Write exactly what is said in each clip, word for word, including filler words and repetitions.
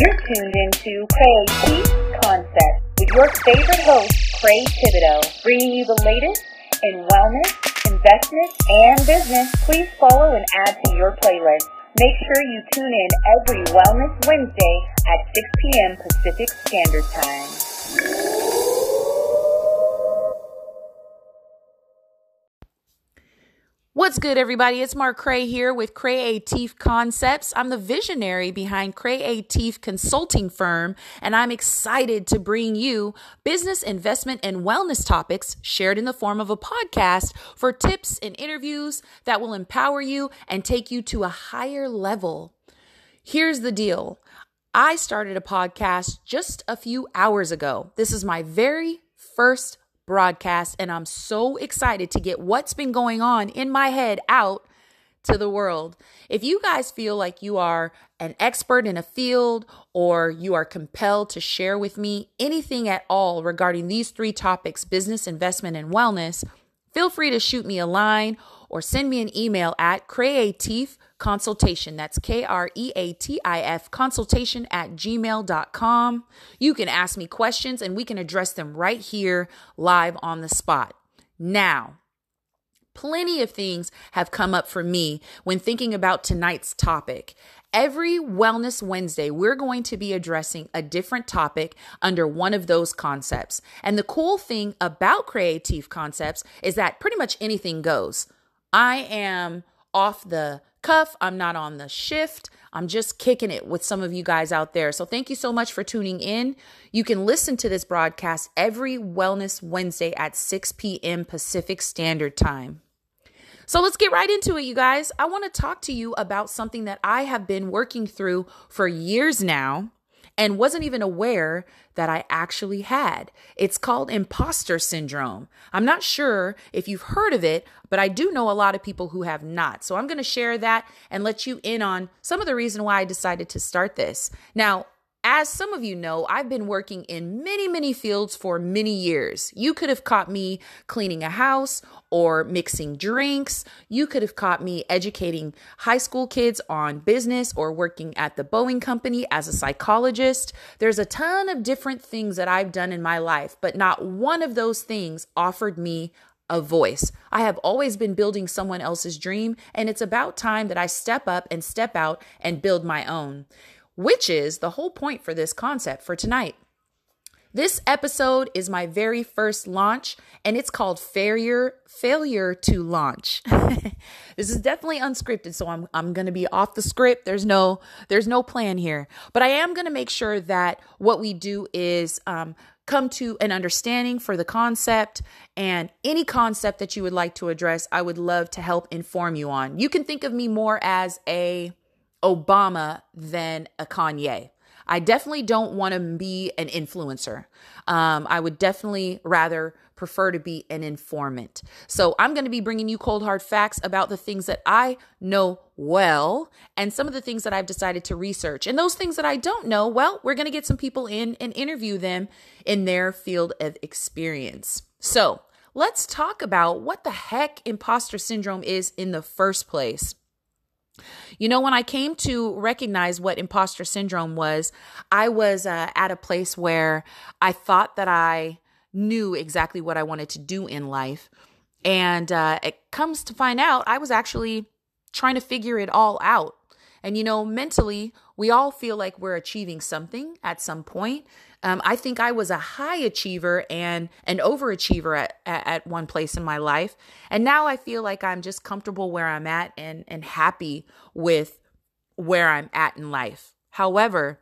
You're tuned into Cray Kreatif Concepts with your favorite host, Craig Thibodeau, bringing you the latest in wellness, investment, and business. Please follow and add to your playlist. Make sure you tune in every Wellness Wednesday at six p m Pacific Standard Time. What's good, everybody? It's Mark Cray here with Cray Kreatif Concepts. I'm the visionary behind Cray Kreatif Consulting Firm, and I'm excited to bring you business, investment, and wellness topics shared in the form of a podcast for tips and interviews that will empower you and take you to a higher level. Here's the deal. I started a podcast just a few hours ago. This is my very first broadcast, and I'm so excited to get what's been going on in my head out to the world. If you guys feel like you are an expert in a field or you are compelled to share with me anything at all regarding these three topics, business, investment, and wellness, feel free to shoot me a line or send me an email at kreatifconsultation. That's K R E A T I F consultation at gmail dot com. You can ask me questions and we can address them right here live on the spot. Now, plenty of things have come up for me when thinking about tonight's topic. Every Wellness Wednesday, we're going to be addressing a different topic under one of those concepts. And the cool thing about Cray Kreatif Concepts is that pretty much anything goes. I am off the cuff. I'm not on the shift. I'm just kicking it with some of you guys out there. So thank you so much for tuning in. You can listen to this broadcast every Wellness Wednesday at six p m Pacific Standard Time. So let's get right into it, you guys. I want to talk to you about something that I have been working through for years now and wasn't even aware that I actually had. It's called imposter syndrome. I'm not sure if you've heard of it, but I do know a lot of people who have not. So I'm going to share that and let you in on some of the reason why I decided to start this. Now, as some of you know, I've been working in many, many fields for many years. You could have caught me cleaning a house or mixing drinks. You could have caught me educating high school kids on business or working at the Boeing company as a psychologist. There's a ton of different things that I've done in my life, but not one of those things offered me a voice. I have always been building someone else's dream, and it's about time that I step up and step out and build my own, which is the whole point for this concept for tonight. This episode is my very first launch, and it's called Failure, Failure to Launch. This is definitely unscripted, so I'm I'm going to be off the script. There's no there's no plan here, but I am going to make sure that what we do is um, come to an understanding for the concept, and any concept that you would like to address, I would love to help inform you on. You can think of me more as a Obama than a Kanye. I definitely don't want to be an influencer. Um, I would definitely rather prefer to be an informant. So I'm going to be bringing you cold hard facts about the things that I know well and some of the things that I've decided to research. And those things that I don't know, well, we're going to get some people in and interview them in their field of experience. So let's talk about what the heck imposter syndrome is in the first place. You know, when I came to recognize what imposter syndrome was, I was uh, at a place where I thought that I knew exactly what I wanted to do in life. And uh, it comes to find out, I was actually trying to figure it all out. And, you know, mentally, we all feel like we're achieving something at some point. Um, I think I was a high achiever and an overachiever at, at, at one place in my life. And now I feel like I'm just comfortable where I'm at and, and happy with where I'm at in life. However,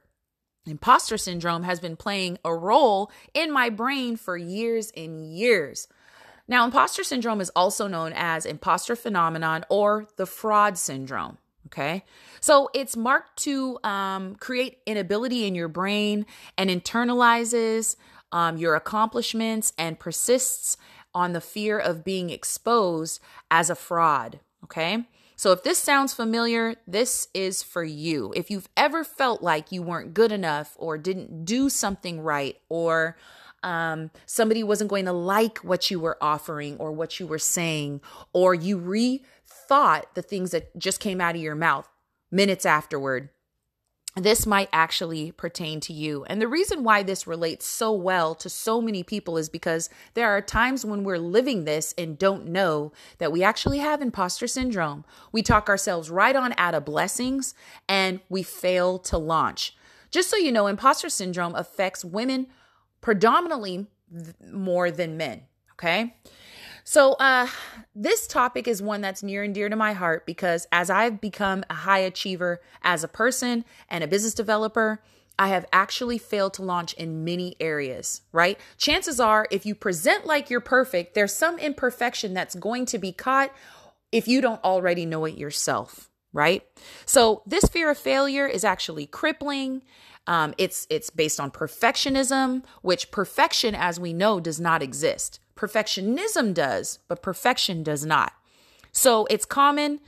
imposter syndrome has been playing a role in my brain for years and years. Now, imposter syndrome is also known as imposter phenomenon or the fraud syndrome. Okay, so it's marked to um, create inability in your brain and internalizes um, your accomplishments and persists on the fear of being exposed as a fraud. Okay, so if this sounds familiar, this is for you. If you've ever felt like you weren't good enough or didn't do something right, or Um, somebody wasn't going to like what you were offering or what you were saying, or you rethought the things that just came out of your mouth minutes afterward. this might actually pertain to you. And the reason why this relates so well to so many people is because there are times when we're living this and don't know that we actually have imposter syndrome. We talk ourselves right on out of blessings and we fail to launch. Just so you know, imposter syndrome affects women predominantly more than men, okay? So uh, this topic is one that's near and dear to my heart because as I've become a high achiever as a person and a business developer, I have actually failed to launch in many areas, right? Chances are if you present like you're perfect, there's some imperfection that's going to be caught if you don't already know it yourself, right? So this fear of failure is actually crippling. Um, it's, it's based on perfectionism, which perfection, as we know, does not exist. Perfectionism does, but perfection does not. So it's common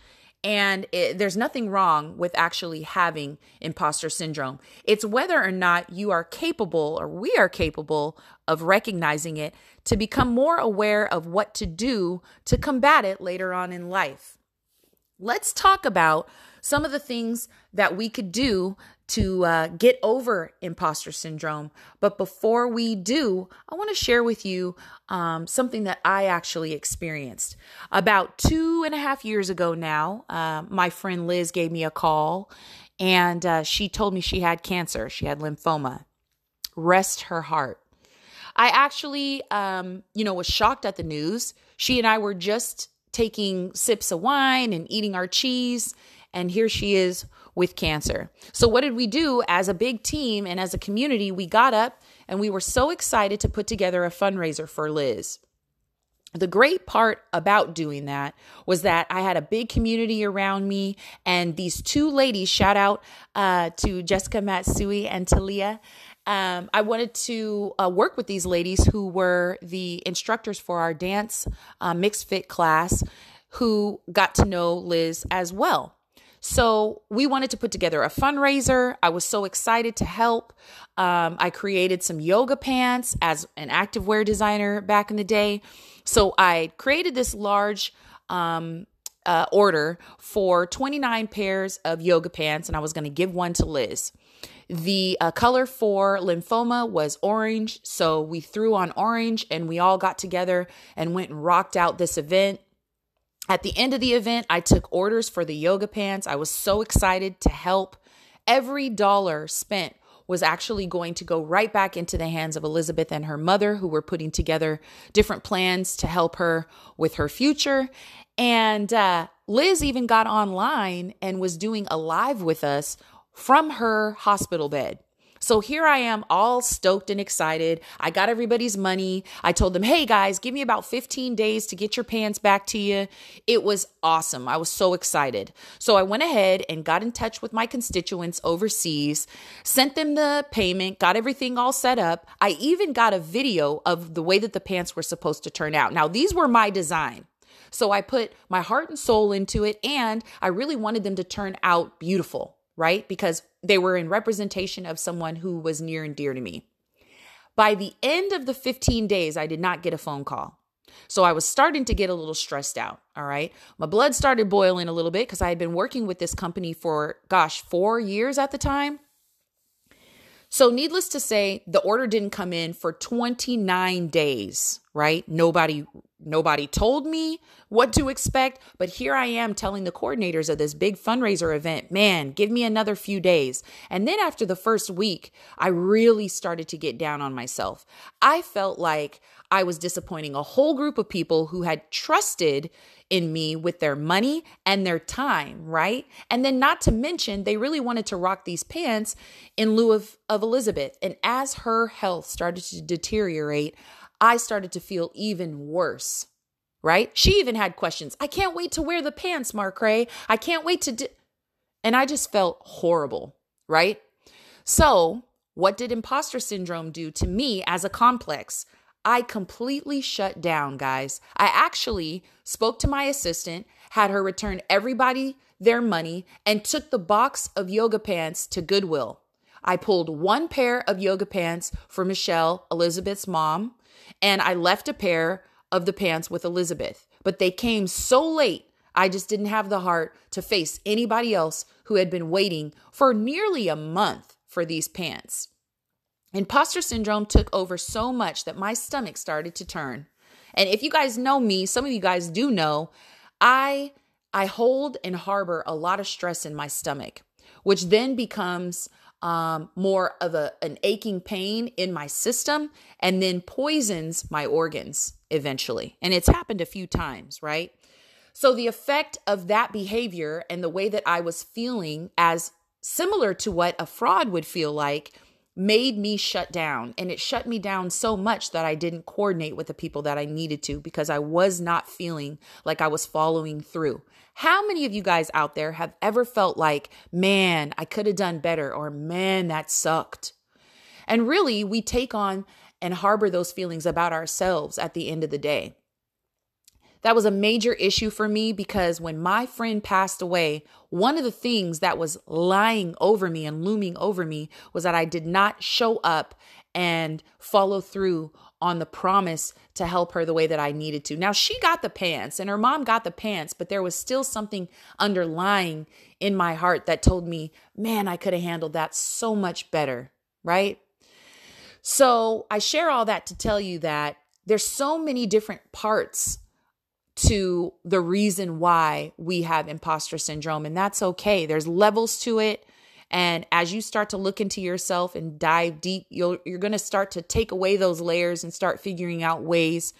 and it, there's nothing wrong with actually having imposter syndrome. It's whether or not you are capable or we are capable of recognizing it to become more aware of what to do to combat it later on in life. Let's talk about some of the things that we could do to uh, get over imposter syndrome. But before we do, I want to share with you um, something that I actually experienced. About two and a half years ago now, uh, my friend Liz gave me a call and uh, she told me she had cancer. She had lymphoma. Rest her heart. I actually, um, you know, was shocked at the news. She and I were just taking sips of wine and eating our cheese. And here she is with cancer. So what did we do as a big team and as a community? We got up and we were so excited to put together a fundraiser for Liz. The great part about doing that was that I had a big community around me and these two ladies, shout out uh, to Jessica Matsui and Talia. Um, I wanted to uh, work with these ladies who were the instructors for our dance uh, mixed fit class who got to know Liz as well. So we wanted to put together a fundraiser. I was so excited to help. Um, I created some yoga pants as an activewear designer back in the day. So I created this large um, uh, order for twenty-nine pairs of yoga pants, and I was going to give one to Liz. The uh, color for lymphoma was orange, so we threw on orange, and we all got together and went and rocked out this event. At the end of the event, I took orders for the yoga pants. I was so excited to help. Every dollar spent was actually going to go right back into the hands of Elizabeth and her mother, who were putting together different plans to help her with her future. And uh, Liz even got online and was doing a live with us from her hospital bed. So here I am all stoked and excited. I got everybody's money. I told them, hey guys, give me about fifteen days to get your pants back to you. It was awesome. I was so excited. So I went ahead and got in touch with my constituents overseas, sent them the payment, got everything all set up. I even got a video of the way that the pants were supposed to turn out. Now, these were my design. So I put my heart and soul into it, and I really wanted them to turn out beautiful, right? Because they were in representation of someone who was near and dear to me. By the end of the fifteen days, I did not get a phone call. So I was starting to get a little stressed out, all right? My blood started boiling a little bit because I had been working with this company for, gosh, four years at the time. So needless to say, the order didn't come in for twenty-nine days, right? Nobody Nobody told me what to expect, but here I am telling the coordinators of this big fundraiser event, man, give me another few days. And then after the first week, I really started to get down on myself. I felt like I was disappointing a whole group of people who had trusted in me with their money and their time, right? And then not to mention, they really wanted to rock these pants in lieu of, of Elizabeth. And as her health started to deteriorate, I started to feel even worse, right? She even had questions. I can't wait to wear the pants, Mark Cray. I can't wait to do. And I just felt horrible, right? So what did imposter syndrome do to me as a complex? I completely shut down, guys. I actually spoke to my assistant, had her return everybody their money, and took the box of yoga pants to Goodwill. I pulled one pair of yoga pants for Michelle, Elizabeth's mom, and I left a pair of the pants with Elizabeth, but they came so late. I just didn't have the heart to face anybody else who had been waiting for nearly a month for these pants. Imposter syndrome took over so much that my stomach started to turn. And if you guys know me, some of you guys do know, I I hold and harbor a lot of stress in my stomach, which then becomes um, more of a, an aching pain in my system and then poisons my organs eventually. And it's happened a few times, right? So the effect of that behavior and the way that I was feeling, as similar to what a fraud would feel like, made me shut down. And it shut me down so much that I didn't coordinate with the people that I needed to, because I was not feeling like I was following through. How many of you guys out there have ever felt like, man, I could have done better, or man, that sucked? And really, we take on and harbor those feelings about ourselves at the end of the day. That was a major issue for me, because when my friend passed away, one of the things that was lying over me and looming over me was that I did not show up and follow through on the promise to help her the way that I needed to. Now, she got the pants and her mom got the pants, but there was still something underlying in my heart that told me, man, I could have handled that so much better, right? So I share all that to tell you that there's so many different parts to the reason why we have imposter syndrome. And that's okay. There's levels to it. And as you start to look into yourself and dive deep, you'll, you're going to start to take away those layers and start figuring out ways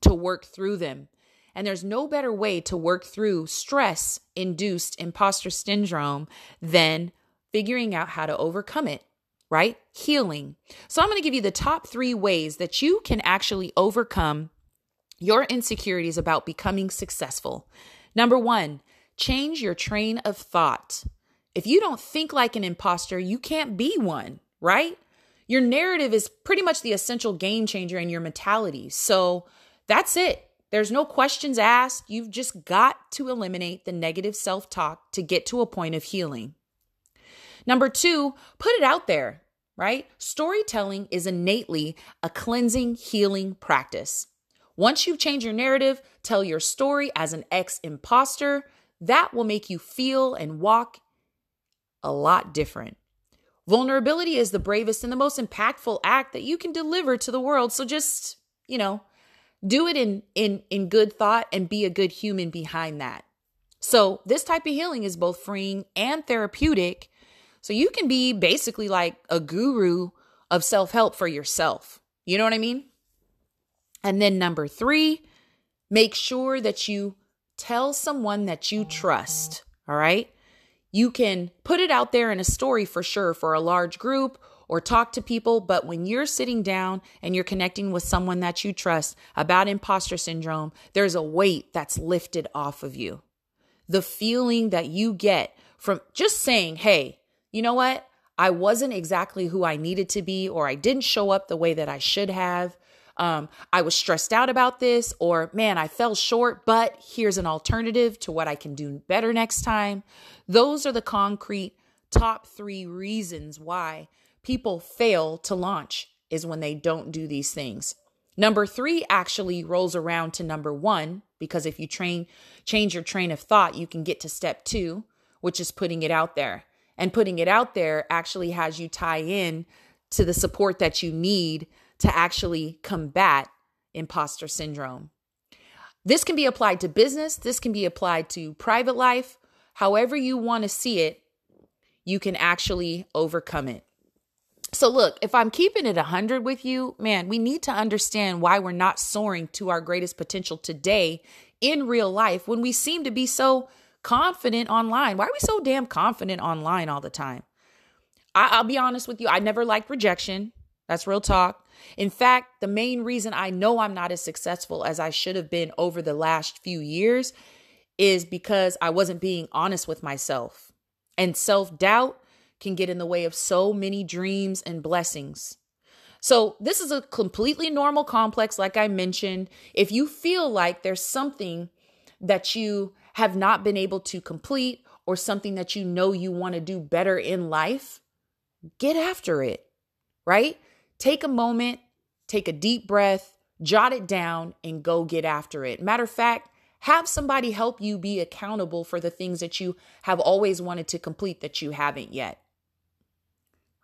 to work through them. And there's no better way to work through stress-induced imposter syndrome than figuring out how to overcome it, right? Healing. So I'm going to give you the top three ways that you can actually overcome your insecurities about becoming successful. Number one, change your train of thought. If you don't think like an imposter, you can't be one, right? Your narrative is pretty much the essential game changer in your mentality. So that's it. There's no questions asked. You've just got to eliminate the negative self-talk to get to a point of healing. Number two, put it out there, right? Storytelling is innately a cleansing, healing practice. Once you change your narrative, tell your story as an ex-imposter, that will make you feel and walk a lot different. Vulnerability is the bravest and the most impactful act that you can deliver to the world. So just, you know, do it in, in, in good thought and be a good human behind that. So this type of healing is both freeing and therapeutic. So you can be basically like a guru of self-help for yourself. You know what I mean? And then number three, make sure that you tell someone that you trust, all right? You can put it out there in a story for sure for a large group or talk to people, but when you're sitting down and you're connecting with someone that you trust about imposter syndrome, there's a weight that's lifted off of you. The feeling that you get from just saying, hey, you know what? I wasn't exactly who I needed to be, or I didn't show up the way that I should have. Um, I was stressed out about this, or man, I fell short, but here's an alternative to what I can do better next time. Those are the concrete top three reasons why people fail to launch, is when they don't do these things. Number three actually rolls around to number one, because if you train, change your train of thought, you can get to step two, which is putting it out there. And putting it out there actually has you tie in to the support that you need to actually combat imposter syndrome. This can be applied to business. This can be applied to private life. However you want to see it, you can actually overcome it. So look, if I'm keeping it one hundred with you, man, we need to understand why we're not soaring to our greatest potential today in real life when we seem to be so confident online. Why are we so damn confident online all the time? I- I'll be honest with you. I never liked rejection. That's real talk. In fact, the main reason I know I'm not as successful as I should have been over the last few years is because I wasn't being honest with myself. And self-doubt can get in the way of so many dreams and blessings. So this is a completely normal complex, like I mentioned. If you feel like there's something that you have not been able to complete, or something that you know you want to do better in life, get after it, right? Take a moment, take a deep breath, jot it down, and go get after it. Matter of fact, Have somebody help you be accountable for the things that you have always wanted to complete that you haven't yet.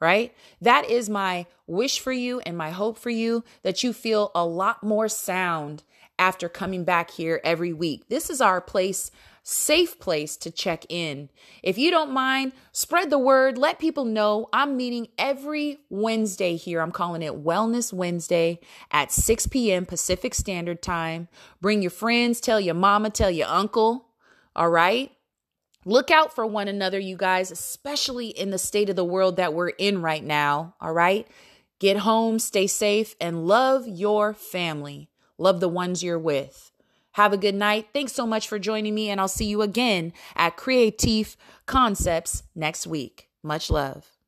Right? That is my wish for you and my hope for you, that you feel a lot more sound after coming back here every week. This is our place, safe place to check in. If you don't mind, spread the word, let people know. I'm meeting every Wednesday here. I'm calling it Wellness Wednesday at six p.m. Pacific Standard Time. Bring your friends, tell your mama, tell your uncle. All right? Look out for one another, you guys, especially in the state of the world that we're in right now. All right. Get home, stay safe, and love your family. Love the ones you're with. Have a good night. Thanks so much for joining me, and I'll see you again at Kreatif Concepts next week. Much love.